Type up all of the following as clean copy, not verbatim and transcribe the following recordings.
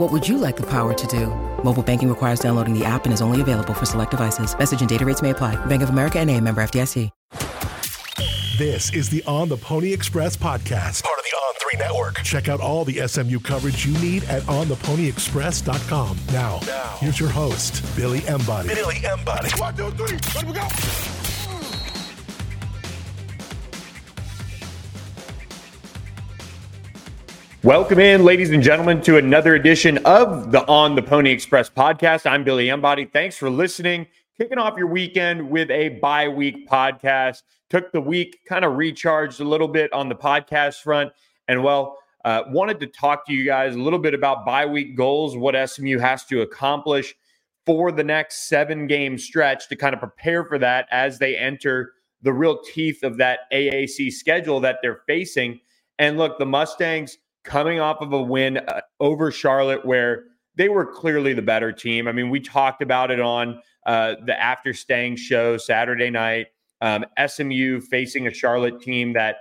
What would you like the power to do? Mobile banking requires downloading the app and is only available for select devices. Message and data rates may apply. Bank of America N.A., member FDIC. This is the On the Pony Express podcast, part of the On 3 Network. Check out all the SMU coverage you need at ontheponyexpress.com. Now, here's your host, Billy Embody. Billy Embody. 1, 2, 3, let me go. Welcome in, ladies and gentlemen, to another edition of the On the Pony Express podcast. I'm Billy Embody. Thanks for listening. Kicking off your weekend with a bye-week podcast. Took the week, kind of recharged a little bit on the podcast front. And, wanted to talk to you guys a little bit about bye-week goals, what SMU has to accomplish for the next 7-game stretch to kind of prepare for that as they enter the real teeth of that AAC schedule that they're facing. And, look, the Mustangs coming off of a win over Charlotte where they were clearly the better team. I mean, we talked about it on the After Stang show Saturday night, SMU facing a Charlotte team that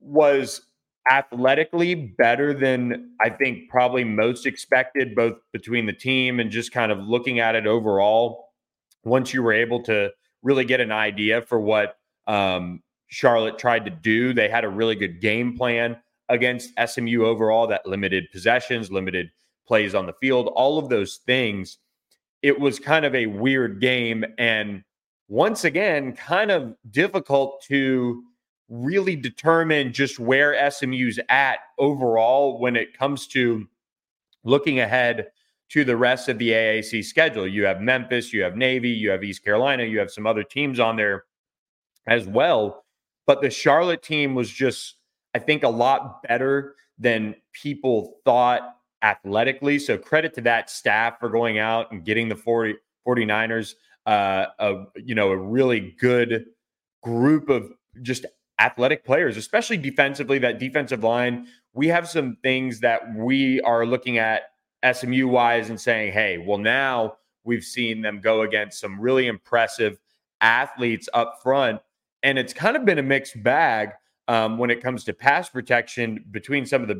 was athletically better than I think probably most expected, both between the team and just kind of looking at it overall. Once you were able to really get an idea for what Charlotte tried to do, they had a really good game plan against SMU overall that limited possessions, limited plays on the field, all of those things. It was kind of a weird game and once again, kind of difficult to really determine just where SMU's at overall when it comes to looking ahead to the rest of the AAC schedule. You have Memphis, you have Navy, you have East Carolina, you have some other teams on there as well. But the Charlotte team was just, I think, a lot better than people thought athletically. So credit to that staff for going out and getting the 49ers, a really good group of just athletic players, especially defensively, that defensive line. We have some things that we are looking at SMU wise and saying, hey, well, now we've seen them go against some really impressive athletes up front. And it's kind of been a mixed bag when it comes to pass protection between some of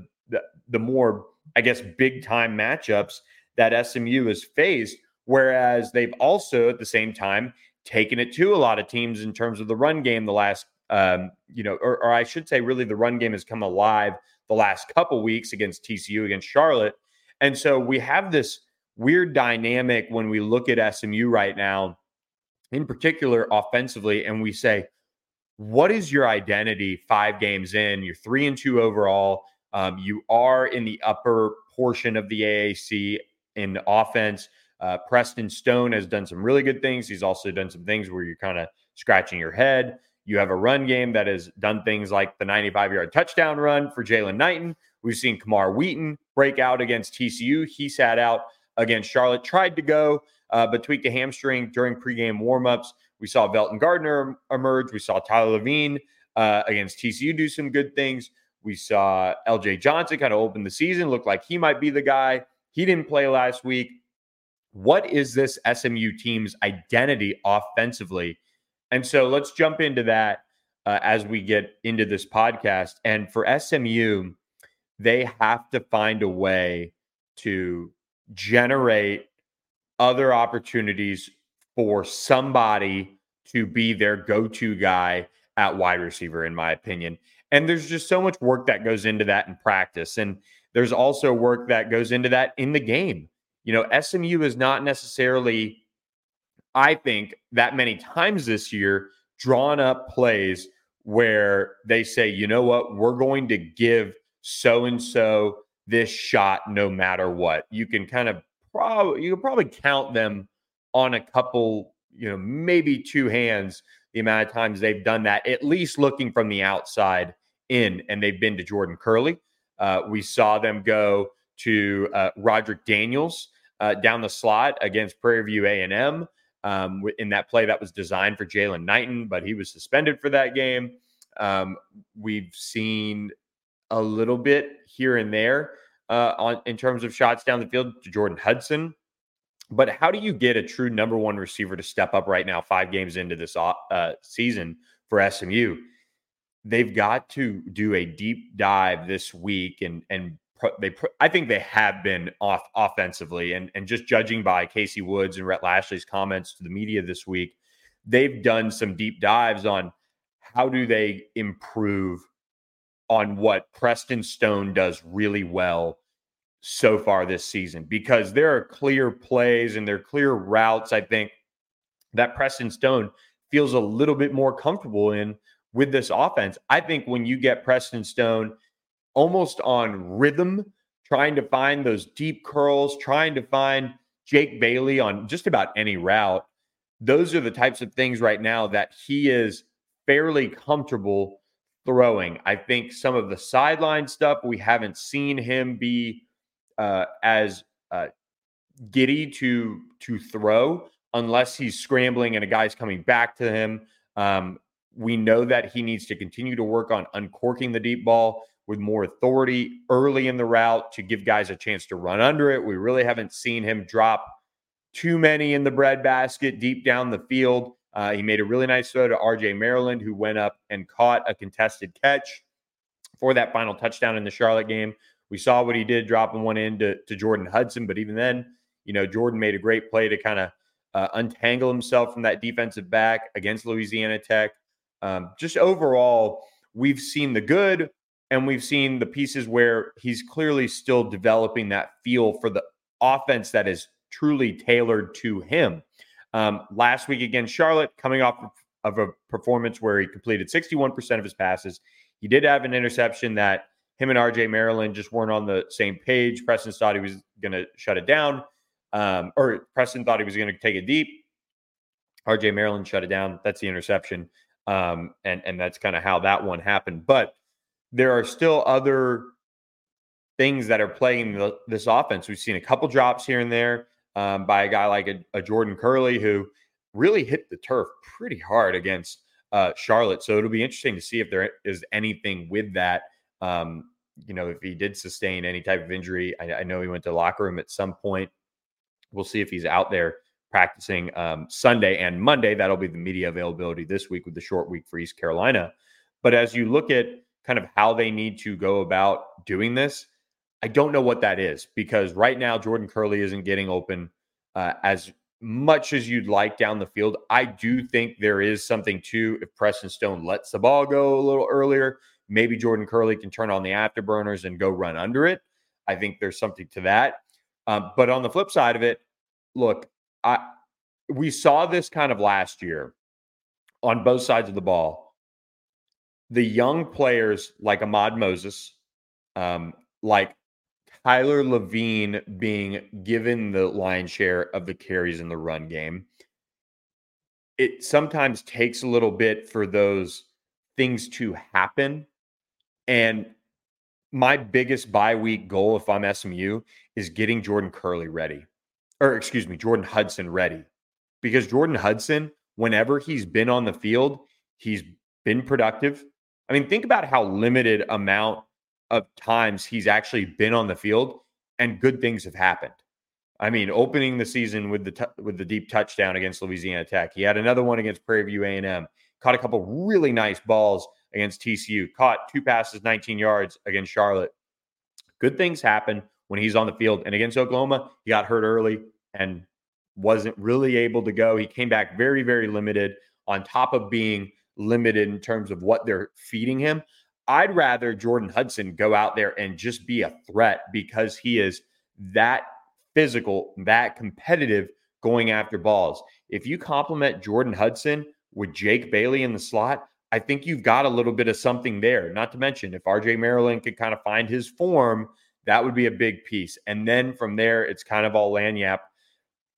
the more, I guess, big time matchups that SMU has faced, whereas they've also at the same time taken it to a lot of teams in terms of the run game the last, or I should say really the run game has come alive the last couple weeks against TCU, against Charlotte. And so we have this weird dynamic when we look at SMU right now, in particular offensively, and we say, what is your identity 5 games in? You're 3-2 overall. You are in the upper portion of the AAC in offense. Preston Stone has done some really good things. He's also done some things where you're kind of scratching your head. You have a run game that has done things like the 95-yard touchdown run for Jalen Knighton. We've seen Kamar Wheaton break out against TCU. He sat out against Charlotte, tried to go, but tweaked a hamstring during pregame warmups. We saw Velton Gardner emerge. We saw Tyler Levine against TCU do some good things. We saw LJ Johnson kind of open the season, looked like he might be the guy. He didn't play last week. What is this SMU team's identity offensively? And so let's jump into that as we get into this podcast. And for SMU, they have to find a way to generate other opportunities for somebody to be their go-to guy at wide receiver, in my opinion. And there's just so much work that goes into that in practice. And there's also work that goes into that in the game. You know, SMU is not necessarily, I think, that many times this year, drawn up plays where they say, you know what, we're going to give so-and-so this shot no matter what. You can kind of you can probably count them on a couple, maybe 2 hands, the amount of times they've done that, at least looking from the outside in. And they've been to Jordan Curley. We saw them go to Roderick Daniels down the slot against Prairie View A&M. in that play that was designed for Jalen Knighton, but he was suspended for that game. We've seen a little bit here and there in terms of shots down the field to Jordan Hudson. But how do you get a true number one receiver to step up right now, 5 games into this season for SMU? They've got to do a deep dive this week, I think they have been off offensively, and just judging by Casey Woods and Rhett Lashley's comments to the media this week, they've done some deep dives on how do they improve on what Preston Stone does really well so far this season, because there are clear plays and there are clear routes, I think, that Preston Stone feels a little bit more comfortable in with this offense. I think when you get Preston Stone almost on rhythm, trying to find those deep curls, trying to find Jake Bailey on just about any route, those are the types of things right now that he is fairly comfortable throwing. I think some of the sideline stuff, we haven't seen him be as giddy to throw unless he's scrambling and a guy's coming back to him. We know that he needs to continue to work on uncorking the deep ball with more authority early in the route to give guys a chance to run under it. We really haven't seen him drop too many in the breadbasket deep down the field. He made a really nice throw to RJ Maryland, who went up and caught a contested catch for that final touchdown in the Charlotte game. We saw what he did, dropping one in to Jordan Hudson. But even then, Jordan made a great play to kind of untangle himself from that defensive back against Louisiana Tech. Just overall, we've seen the good, and we've seen the pieces where he's clearly still developing that feel for the offense that is truly tailored to him. Last week against Charlotte, coming off of a performance where he completed 61% of his passes. He did have an interception that him and RJ Maryland just weren't on the same page. Preston thought he was going to shut it down, or Preston thought he was going to take it deep. RJ Maryland shut it down. That's the interception. And that's kind of how that one happened. But there are still other things that are playing this offense. We've seen a couple drops here and there by a guy like a Jordan Curley, who really hit the turf pretty hard against Charlotte. So it'll be interesting to see if there is anything with that. If he did sustain any type of injury, I know he went to the locker room at some point. We'll see if he's out there practicing Sunday and Monday. That'll be the media availability this week with the short week for East Carolina. But as you look at kind of how they need to go about doing this, I don't know what that is, because right now Jordan Curley isn't getting open as much as you'd like down the field. I do think there is something to, if Preston Stone lets the ball go a little earlier, maybe Jordan Curley can turn on the afterburners and go run under it. I think there's something to that. But on the flip side of it, look, we saw this kind of last year on both sides of the ball. The young players like Ahmad Moses, like Tyler Levine, being given the lion's share of the carries in the run game, it sometimes takes a little bit for those things to happen. And my biggest bye-week goal, if I'm SMU, is getting Jordan Hudson ready. Because Jordan Hudson, whenever he's been on the field, he's been productive. I mean, think about how limited amount of times he's actually been on the field, and good things have happened. I mean, opening the season with the deep touchdown against Louisiana Tech. He had another one against Prairie View A&M. Caught a couple really nice balls against TCU. Caught 2 passes, 19 yards against Charlotte. Good things happen when he's on the field. And against Oklahoma, he got hurt early and wasn't really able to go. He came back very, very limited, on top of being limited in terms of what they're feeding him. I'd rather Jordan Hudson go out there and just be a threat, because he is that physical, that competitive going after balls. If you complement Jordan Hudson with Jake Bailey in the slot, I think you've got a little bit of something there. Not to mention, if RJ Maryland could kind of find his form, that would be a big piece. And then from there, it's kind of all lanyap.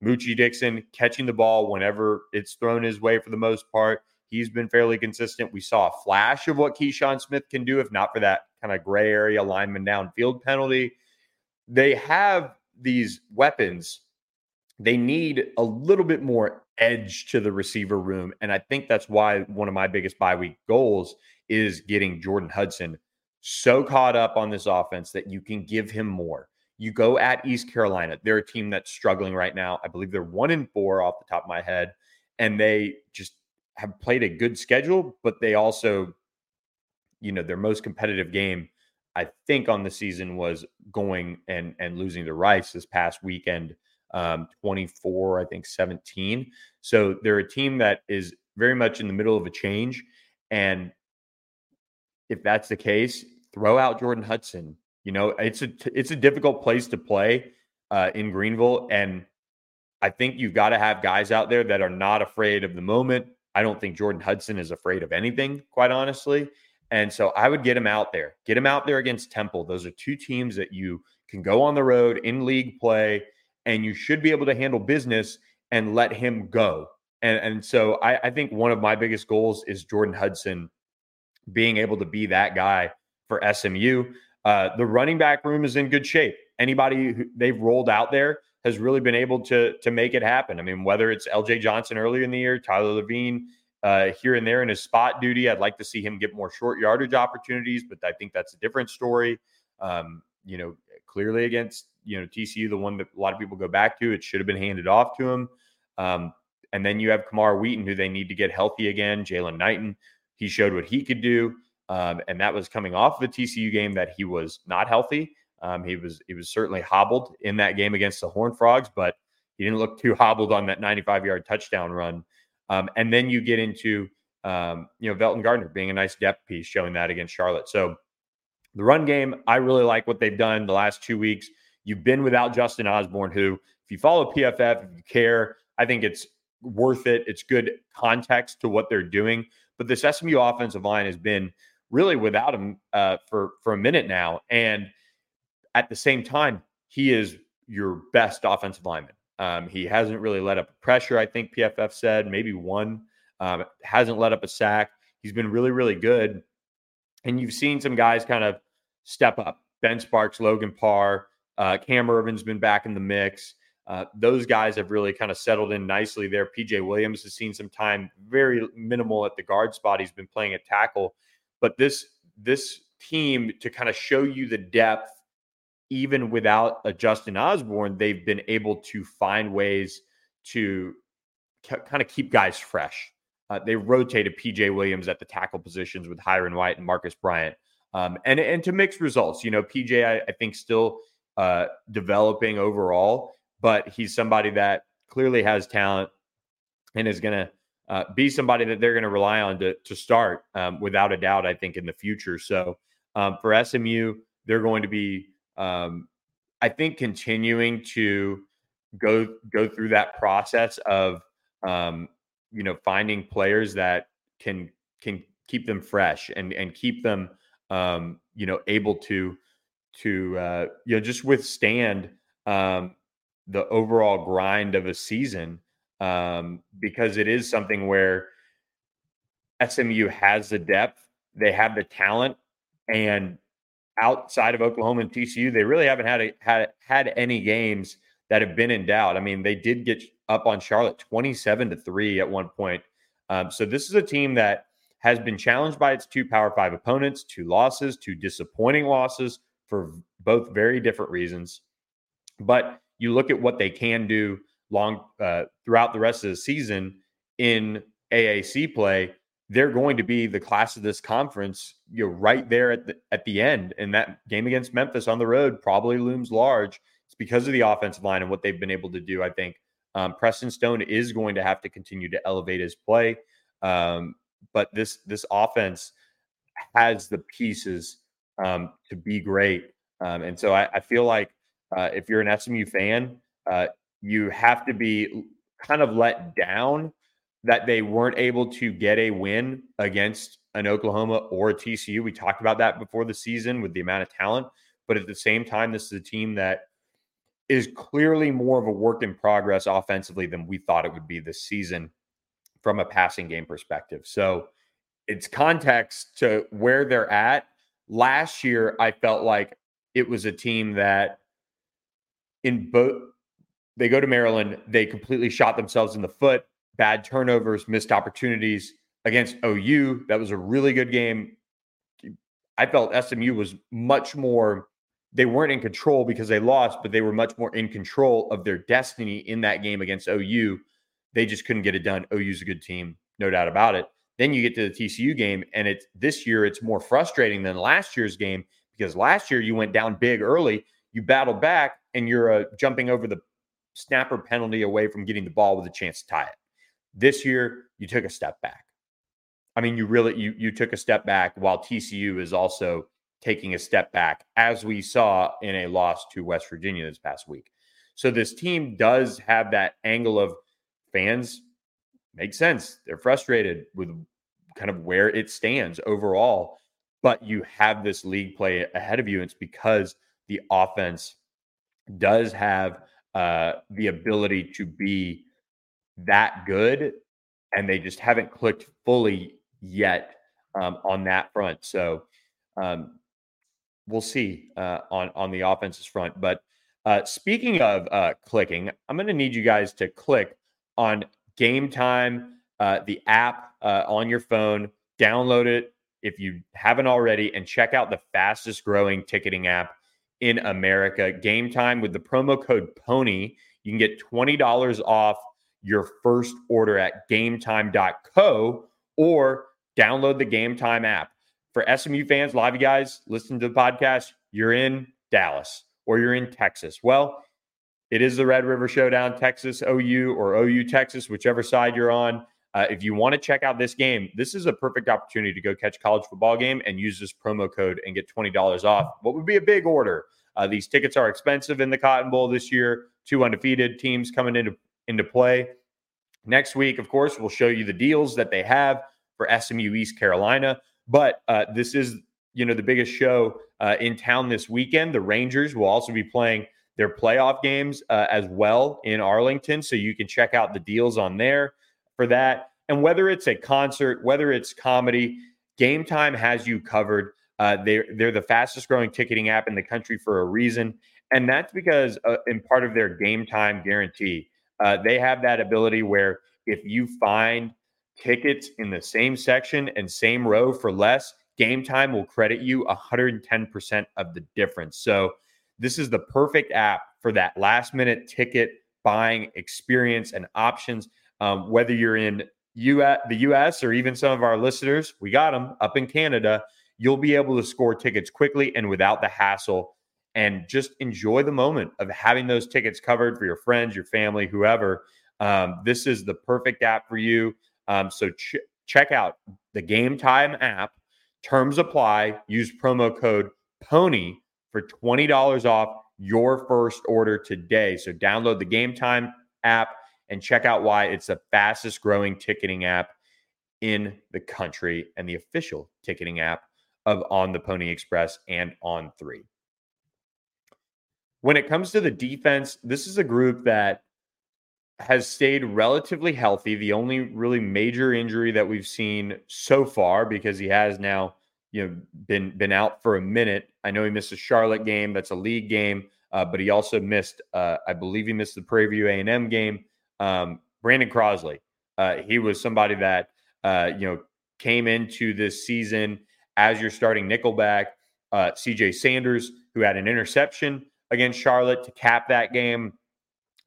Moochie Dixon catching the ball whenever it's thrown his way for the most part. He's been fairly consistent. We saw a flash of what Keyshawn Smith can do, if not for that kind of gray area lineman downfield penalty. They have these weapons. They need a little bit more edge to the receiver room. And I think that's why one of my biggest bye week goals is getting Jordan Hudson so caught up on this offense that you can give him more. You go at East Carolina. They're a team that's struggling right now. I believe they're 1-4 off the top of my head. And they just have played a good schedule, but they also, you know, their most competitive game, I think, on the season was going and losing to Rice this past weekend, 24-17. So they're a team that is very much in the middle of a change. And if that's the case, throw out Jordan Hudson. You know, it's a difficult place to play in Greenville. And I think you've got to have guys out there that are not afraid of the moment. I don't think Jordan Hudson is afraid of anything, quite honestly. And so I would get him out there. Get him out there against Temple. Those are two teams that you can go on the road in league play, and you should be able to handle business and let him go. And so I think one of my biggest goals is Jordan Hudson being able to be that guy for SMU. The running back room is in good shape. Anybody who they've rolled out there has really been able to make it happen. I mean, whether it's LJ Johnson earlier in the year, Tyler Levine, here and there in his spot duty. I'd like to see him get more short yardage opportunities, but I think that's a different story. You know, clearly against, you know, TCU, the one that a lot of people go back to, it should have been handed off to him. And then you have Kamar Wheaton, who they need to get healthy again. Jalen Knighton, he showed what he could do. And that was coming off of a TCU game that he was not healthy. He was certainly hobbled in that game against the Horned Frogs, but he didn't look too hobbled on that 95-yard touchdown run. And then you get into, Velton Gardner being a nice depth piece, showing that against Charlotte. So the run game, I really like what they've done the last 2 weeks. You've been without Justin Osborne, who, if you follow PFF, if you care, I think it's worth it. It's good context to what they're doing. But this SMU offensive line has been really without him for a minute now. And at the same time, he is your best offensive lineman. He hasn't really let up pressure, I think PFF said, maybe one, hasn't let up a sack. He's been really, really good. And you've seen some guys kind of step up. Ben Sparks, Logan Parr, Cam Irvin's been back in the mix. Those guys have really kind of settled in nicely there. PJ Williams has seen some time, very minimal at the guard spot. He's been playing at tackle. But this team, to kind of show you the depth, even without a Justin Osborne, they've been able to find ways to kind of keep guys fresh. They rotated PJ Williams at the tackle positions with Hiron White and Marcus Bryant, and to mixed results. You know, PJ, I think, still developing overall, but he's somebody that clearly has talent and is going to be somebody that they're going to rely on to start without a doubt, I think, in the future. So for SMU, they're going to be, I think, continuing to go through that process of, finding players that can keep them fresh and keep them, able to just withstand the overall grind of a season, because it is something where SMU has the depth, they have the talent, and outside of Oklahoma and TCU, they really haven't had any games that have been in doubt. I mean, they did get up on Charlotte 27-3 at one point. So this is a team that has been challenged by its two Power Five opponents, two losses, two disappointing losses for both very different reasons. But you look at what they can do throughout the rest of the season in AAC play. They're going to be the class of this conference, right there at the end. And that game against Memphis on the road probably looms large. It's because of the offensive line and what they've been able to do, I think. Preston Stone is going to have to continue to elevate his play. But this offense has the pieces to be great. And so I feel like if you're an SMU fan, you have to be kind of let down that they weren't able to get a win against an Oklahoma or a TCU. We talked about that before the season with the amount of talent. But at the same time, this is a team that is clearly more of a work in progress offensively than we thought it would be this season from a passing game perspective. So it's context to where they're at. Last year, I felt like it was a team that they go to Maryland, they completely shot themselves in the foot. bad turnovers, missed opportunities. Against OU, that was a really good game. I felt SMU was much more, they weren't in control because they lost, but they were much more in control of their destiny in that game against OU. They just couldn't get it done. OU's a good team, no doubt about it. Then you get to the TCU game, and it's this year it's more frustrating than last year's game because last year you went down big early, you battled back, and you're jumping over the snapper penalty away from getting the ball with a chance to tie it. This year, you took a step back. I mean, you took a step back while TCU is also taking a step back, as we saw in a loss to West Virginia this past week. So this team does have that angle of fans. Makes sense. They're frustrated with kind of where it stands overall, but you have this league play ahead of you. And it's because the offense does have the ability to be that good, and they just haven't clicked fully yet on that front. So we'll see on the offense's front. But speaking of clicking, I'm going to need you guys to click on Game Time, the app on your phone. Download it if you haven't already, and check out the fastest growing ticketing app in America. Game Time, with the promo code PONY, you can get $20 off your first order at gametime.co, or download the Game Time app. For SMU fans, a lot of you guys listen to the podcast, you're in Dallas or you're in Texas. Well, it is the Red River Showdown, Texas, OU, or OU, Texas, whichever side you're on. If you want to check out this game, this is a perfect opportunity to go catch a college football game and use this promo code and get $20 off what would be a big order. These tickets are expensive in the Cotton Bowl this year. Two undefeated teams coming into play. Next week, of course, we'll show you the deals that they have for SMU East Carolina. But this is, the biggest show in town this weekend. The Rangers will also be playing their playoff games as well in Arlington. So you can check out the deals on there for that. And whether it's a concert, whether it's comedy, Game Time has you covered. They're the fastest growing ticketing app in the country for a reason. And that's because in part of their Game Time guarantee, they have that ability where if you find tickets in the same section and same row for less, Game Time will credit you 110% of the difference. So this is the perfect app for that last-minute ticket buying experience and options. Whether you're in the U.S. or even some of our listeners, we got them up in Canada, you'll be able to score tickets quickly and without the hassle, and just enjoy the moment of having those tickets covered for your friends, your family, whoever. This is the perfect app for you. So check out the Game Time app. Terms apply. Use promo code PONY for $20 off your first order today. So download the Game Time app and check out why it's the fastest growing ticketing app in the country and the official ticketing app of On the Pony Express and On 3. When it comes to the defense, this is a group that has stayed relatively healthy. The only really major injury that we've seen so far, because he has now been out for a minute. I know he missed a Charlotte game. That's a league game. But he also missed, I believe he missed the Prairie View A&M game. Brandon Crosley, he was somebody that, came into this season as your starting nickelback. CJ Sanders, who had an interception against Charlotte to cap that game,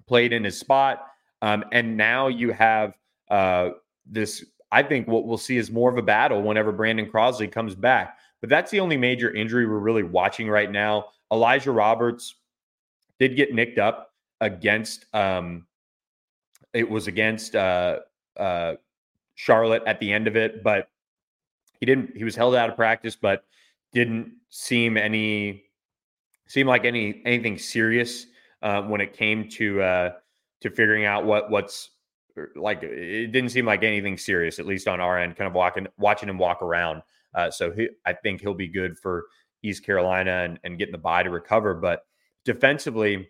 played in his spot. And now you have this, I think what we'll see is more of a battle whenever Brandon Crosley comes back. But that's the only major injury we're really watching right now. Elijah Roberts did get nicked up against, it was against Charlotte at the end of it, but he was held out of practice, but didn't seem like anything serious when it came to figuring out what's like. It didn't seem like anything serious, at least on our end, kind of watching him walk around. I think he'll be good for East Carolina and getting the bye to recover. But defensively,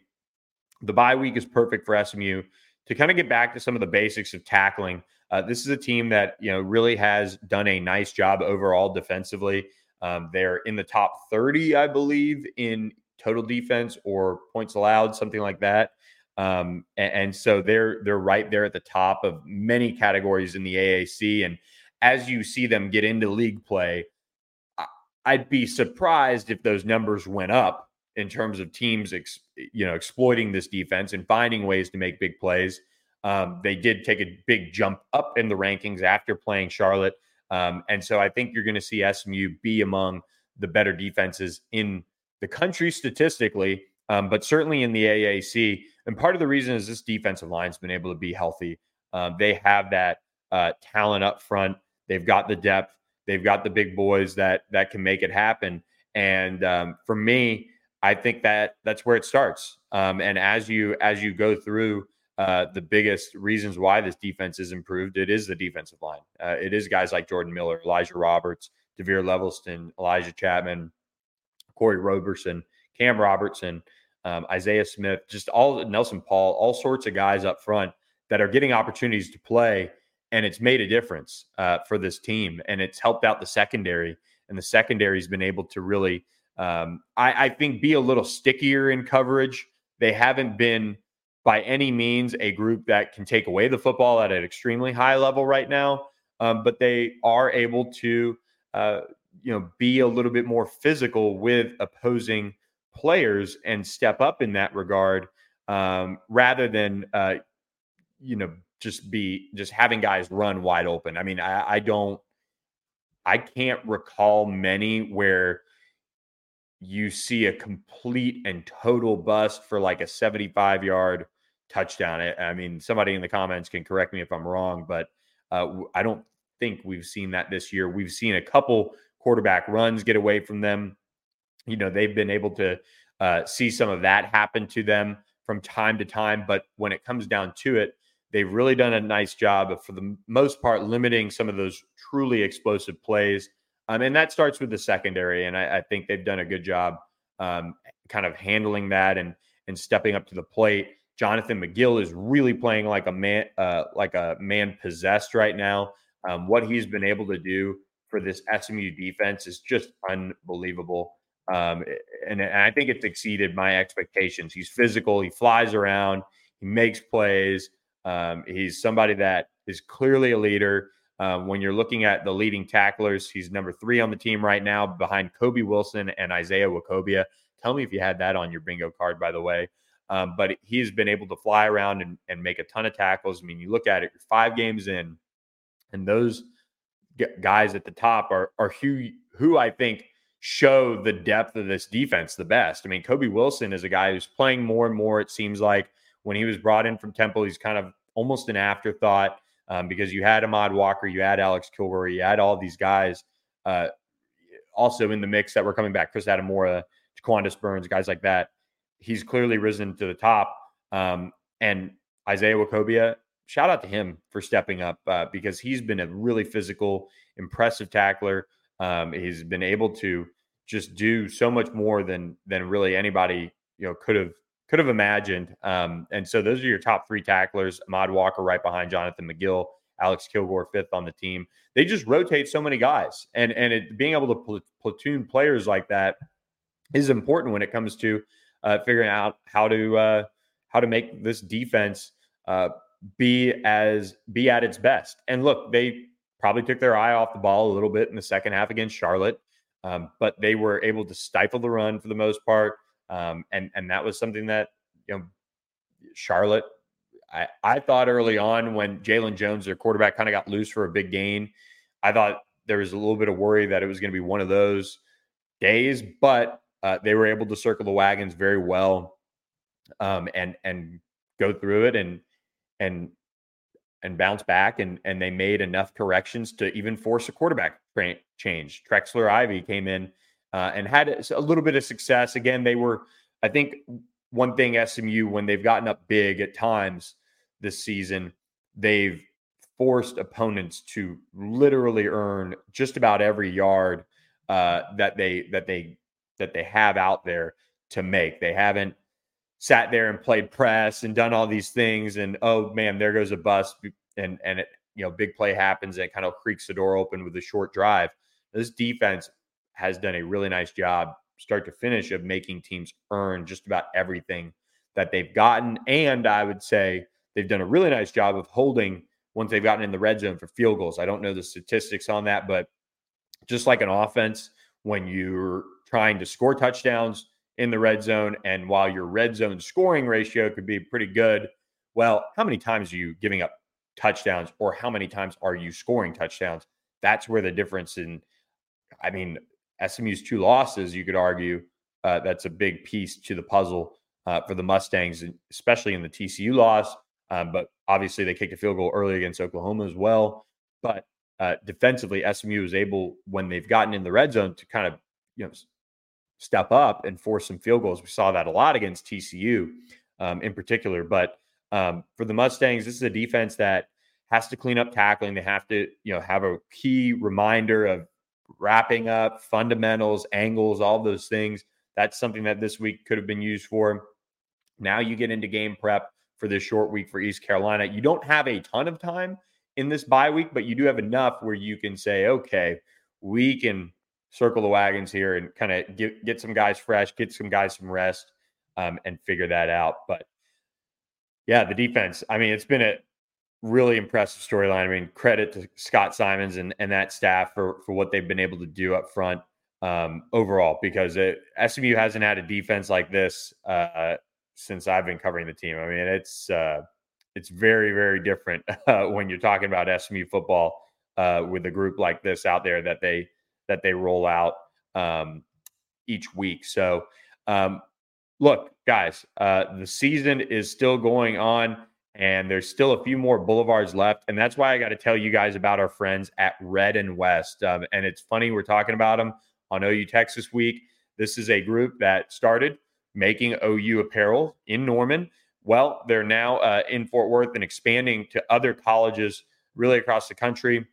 the bye week is perfect for SMU to kind of get back to some of the basics of tackling. This is a team that really has done a nice job overall defensively. They're in the top 30, I believe, in total defense or points allowed, something like that. And so they're right there at the top of many categories in the AAC. And as you see them get into league play, I'd be surprised if those numbers went up in terms of teams, exploiting this defense and finding ways to make big plays. They did take a big jump up in the rankings after playing Charlotte. And so I think you're going to see SMU be among the better defenses in the country statistically, but certainly in the AAC. And part of the reason is this defensive line's been able to be healthy. They have that talent up front. They've got the depth. They've got the big boys that can make it happen. And for me, I think that's where it starts. And as you go through the biggest reasons why this defense is improved, it is the defensive line. It is guys like Jordan Miller, Elijah Roberts, Devere Levelston, Elijah Chapman, Corey Roberson, Cam Robertson, Isaiah Smith, just all Nelson Paul, all sorts of guys up front that are getting opportunities to play. And it's made a difference for this team. And it's helped out the secondary. And the secondary has been able to really, I think, be a little stickier in coverage. They haven't been by any means a group that can take away the football at an extremely high level right now. But they are able to, be a little bit more physical with opposing players and step up in that regard, rather than, just having guys run wide open. I mean, I can't recall many where you see a complete and total bust for like a 75-yard touchdown. I mean, somebody in the comments can correct me if I'm wrong, but I don't think we've seen that this year. We've seen a couple quarterback runs get away from them. They've been able to see some of that happen to them from time to time. But when it comes down to it, they've really done a nice job of, for the most part, limiting some of those truly explosive plays. And that starts with the secondary. And I think they've done a good job kind of handling that and stepping up to the plate. Jonathan McGill is really playing like a man possessed right now. What he's been able to do for this SMU defense is just unbelievable. And I think it's exceeded my expectations. He's physical. He flies around. He makes plays. He's somebody that is clearly a leader. When you're looking at the leading tacklers, he's number 3 on the team right now behind Kobe Wilson and Isaiah Wacobia. Tell me if you had that on your bingo card, by the way. But he's been able to fly around and make a ton of tackles. I mean, you look at it, you're 5 games in, and those guys at the top are who I think show the depth of this defense the best. I mean, Kobe Wilson is a guy who's playing more and more. It seems like when he was brought in from Temple, he's kind of almost an afterthought because you had Ahmad Walker, you had Alex Kilroy, you had all these guys also in the mix that were coming back. Chris Adamora, Jaquandis Burns, guys like that. He's clearly risen to the top. And Isaiah Wacobia, shout out to him for stepping up because he's been a really physical, impressive tackler. He's been able to just do so much more than really anybody could have imagined. And so those are your top 3 tacklers. Ahmad Walker right behind Jonathan McGill, Alex Kilgore 5th on the team. They just rotate so many guys, and being able to platoon players like that is important when it comes to figuring out how to make this defense be at its best. And look, they probably took their eye off the ball a little bit in the second half against Charlotte, but they were able to stifle the run for the most part. And that was something that, Charlotte, I thought early on when Jalen Jones, their quarterback, kind of got loose for a big gain, I thought there was a little bit of worry that it was going to be one of those days, but they were able to circle the wagons very well and go through it and bounce back, and they made enough corrections to even force a quarterback change. Trexler Ivy came in and had a little bit of success. Again, they were, I think, one thing SMU, when they've gotten up big at times this season, they've forced opponents to literally earn just about every yard that they have out there to make. They haven't sat there and played press and done all these things and, oh man, there goes a bust and it, big play happens and it kind of creaks the door open with a short drive. This defense has done a really nice job start to finish of making teams earn just about everything that they've gotten. And I would say they've done a really nice job of holding once they've gotten in the red zone for field goals. I don't know the statistics on that, but just like an offense, when you're trying to score touchdowns in the red zone, and while your red zone scoring ratio could be pretty good, well, how many times are you giving up touchdowns, or how many times are you scoring touchdowns? That's where the difference in, I mean, SMU's two losses, you could argue, that's a big piece to the puzzle for the Mustangs, especially in the TCU loss. But obviously they kicked a field goal early against Oklahoma as well. But defensively, SMU was able, when they've gotten in the red zone, to kind of, you know, step up and force some field goals. We saw that a lot against TCU in particular. But for the Mustangs, this is a defense that has to clean up tackling. They have to, you know, have a key reminder of wrapping up, fundamentals, angles, all those things. That's something that this week could have been used for. Now you get into game prep for this short week for East Carolina. You don't have a ton of time in this bye week, but you do have enough where you can say, okay, we can circle the wagons here and kind of get some guys fresh, get some guys some rest, and figure that out. But yeah, the defense, I mean, it's been a really impressive storyline. I mean, credit to Scott Simons and that staff for what they've been able to do up front overall, because SMU hasn't had a defense like this since I've been covering the team. I mean, it's very, very different when you're talking about SMU football with a group like this out there that they roll out each week. So look, guys, the season is still going on, and there's still a few more boulevards left. And that's why I got to tell you guys about our friends at Red and West. And it's funny, we're talking about them on OU Texas Week. This is a group that started making OU apparel in Norman. Well, they're now in Fort Worth and expanding to other colleges really across the country.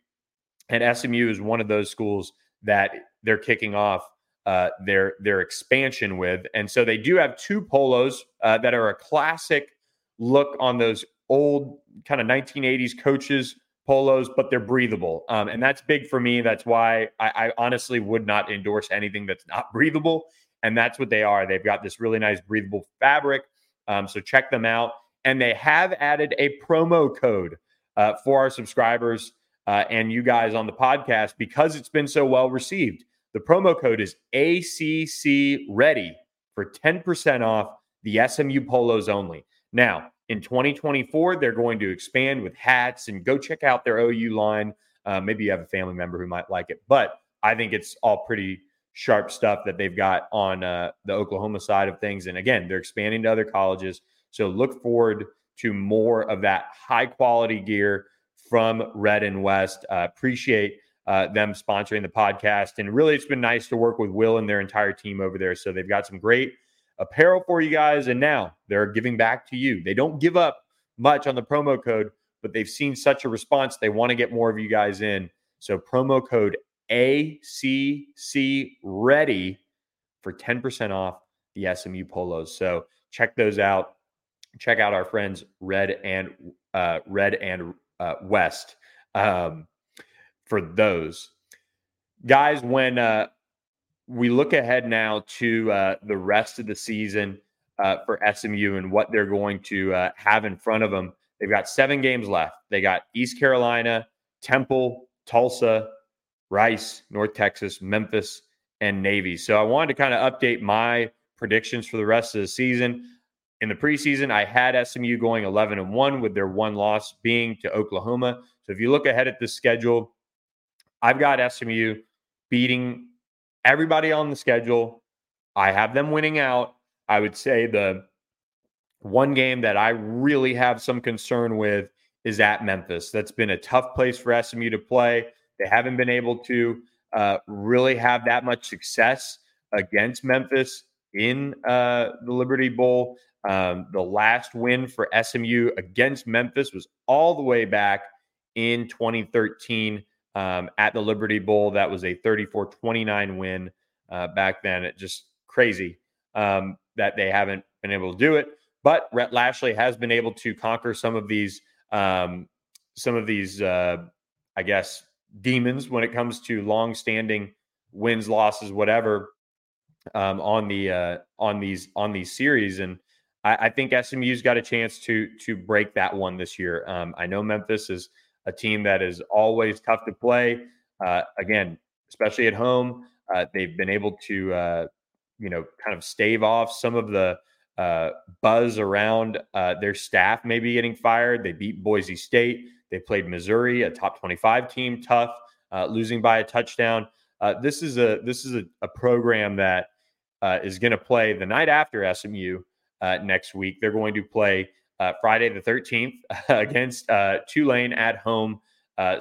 And SMU is one of those schools that they're kicking off their expansion with. And so they do have two polos that are a classic look on those old kind of 1980s coaches polos, but they're breathable. And that's big for me. That's why I honestly would not endorse anything that's not breathable. And that's what they are. They've got this really nice breathable fabric. So check them out. And they have added a promo code for our subscribers and you guys on the podcast, because it's been so well received. The promo code is ACC Ready for 10% off the SMU polos only. Now, in 2024, they're going to expand with hats, and go check out their OU line. Maybe you have a family member who might like it, but I think it's all pretty sharp stuff that they've got on the Oklahoma side of things. And again, they're expanding to other colleges. So look forward to more of that high-quality gear from Red and West. Appreciate them sponsoring the podcast. And really, it's been nice to work with Will and their entire team over there. So they've got some great apparel for you guys, and now they're giving back to you. They don't give up much on the promo code, but they've seen such a response. They want to get more of you guys in. So promo code ACC Ready for 10% off the SMU polos. So check those out. Check out our friends Red and West for those guys. When we look ahead now to the rest of the season for SMU and what they're going to have in front of them, they've got 7 games left. They got East Carolina, Temple, Tulsa, Rice, North Texas, Memphis, and Navy. So I wanted to kind of update my predictions for the rest of the season. In the preseason, I had SMU going 11-1 with their one loss being to Oklahoma. So if you look ahead at the schedule, I've got SMU beating everybody on the schedule. I have them winning out. I would say the one game that I really have some concern with is at Memphis. That's been a tough place for SMU to play. They haven't been able to really have that much success against Memphis in the Liberty Bowl. The last win for SMU against Memphis was all the way back in 2013. At the Liberty Bowl. That was a 34-29 win back then. It's just crazy that they haven't been able to do it. But Rhett Lashley has been able to conquer some of these I guess, demons when it comes to long-standing wins, losses, whatever, on these series. And I think SMU's got a chance to break that one this year. I know Memphis is a team that is always tough to play. Again, especially at home, they've been able to, kind of stave off some of the buzz around their staff maybe getting fired. They beat Boise State. They played Missouri, a top 25 team, tough, losing by a touchdown. This is a program that is going to play the night after SMU next week. They're going to play Friday the 13th against Tulane at home.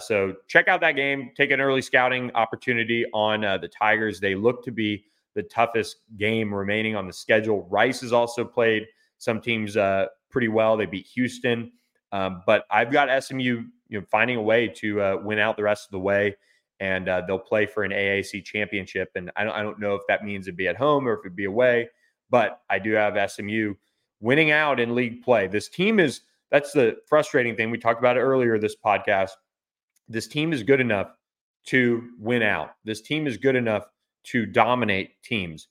So check out that game. Take an early scouting opportunity on the Tigers. They look to be the toughest game remaining on the schedule. Rice has also played some teams pretty well. They beat Houston. But I've got SMU finding a way to win out the rest of the way, and they'll play for an AAC championship. And I don't know if that means it'd be at home or if it'd be away, but I do have SMU winning out in league play. This team is – that's the frustrating thing. We talked about it earlier this podcast. This team is good enough to win out. This team is good enough to dominate teams.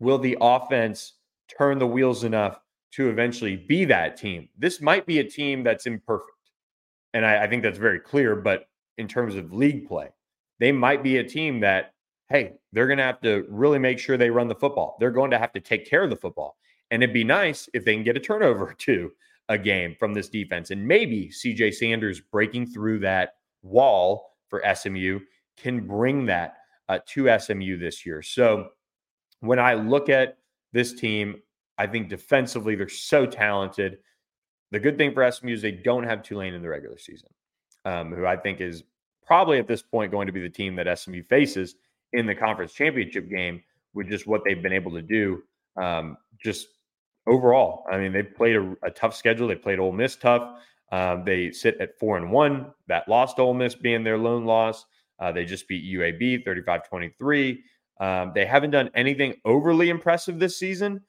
Will the offense turn the wheels enough to eventually be that team? This might be a team that's imperfect. And I think that's very clear, but in terms of league play, they might be a team that, hey, they're going to have to really make sure they run the football. They're going to have to take care of the football. And it'd be nice if they can get a turnover or two a game from this defense. And maybe CJ Sanders breaking through that wall for SMU can bring that to SMU this year. So when I look at this team, I think defensively they're so talented. The good thing for SMU is they don't have Tulane in the regular season, who I think is probably at this point going to be the team that SMU faces in the conference championship game with just what they've been able to do just overall. I mean, they've played a tough schedule. They played Ole Miss tough. They sit at 4-1. That lost Ole Miss being their lone loss. They just beat UAB 35-23. They haven't done anything overly impressive this season.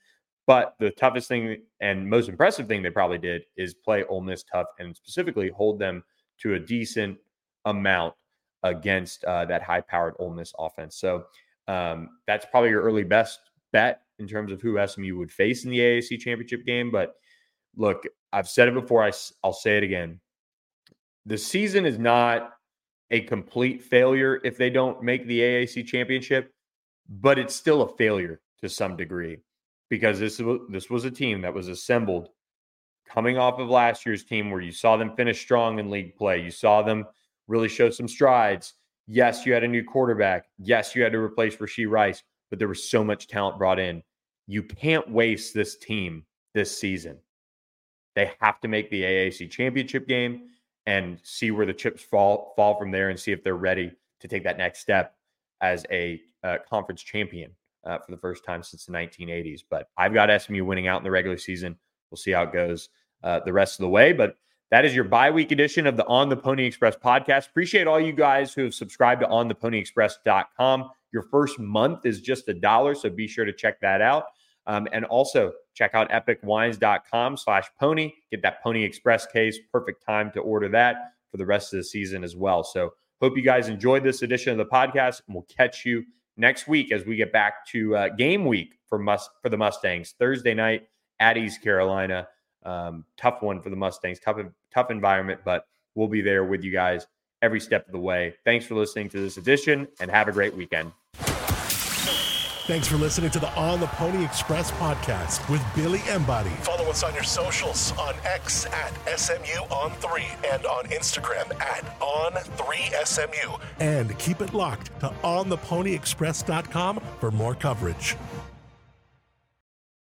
But the toughest thing and most impressive thing they probably did is play Ole Miss tough and specifically hold them to a decent amount against that high-powered Ole Miss offense. So that's probably your early best bet in terms of who SMU would face in the AAC championship game. But look, I've said it before. I'll say it again. The season is not a complete failure if they don't make the AAC championship, but it's still a failure to some degree. Because this was a team that was assembled coming off of last year's team where you saw them finish strong in league play. You saw them really show some strides. Yes, you had a new quarterback. Yes, you had to replace Rashee Rice, but there was so much talent brought in. You can't waste this team this season. They have to make the AAC championship game and see where the chips fall from there and see if they're ready to take that next step as a conference champion. For the first time since the 1980s. But I've got SMU winning out in the regular season. We'll see how it goes the rest of the way. But that is your bi-week edition of the On the Pony Express podcast. Appreciate all you guys who have subscribed to ontheponyexpress.com. Your first month is just $1, so be sure to check that out. And also check out epicwines.com/pony. Get that Pony Express case. Perfect time to order that for the rest of the season as well. So hope you guys enjoyed this edition of the podcast, and we'll catch you next week as we get back to game week for the Mustangs, Thursday night at East Carolina. Tough one for the Mustangs, tough environment, but we'll be there with you guys every step of the way. Thanks for listening to this edition, and have a great weekend. Thanks for listening to the On the Pony Express podcast with Billy Embody. Follow us on your socials on X at SMUOn3 and on Instagram at On3SMU. And keep it locked to OnThePonyExpress.com for more coverage.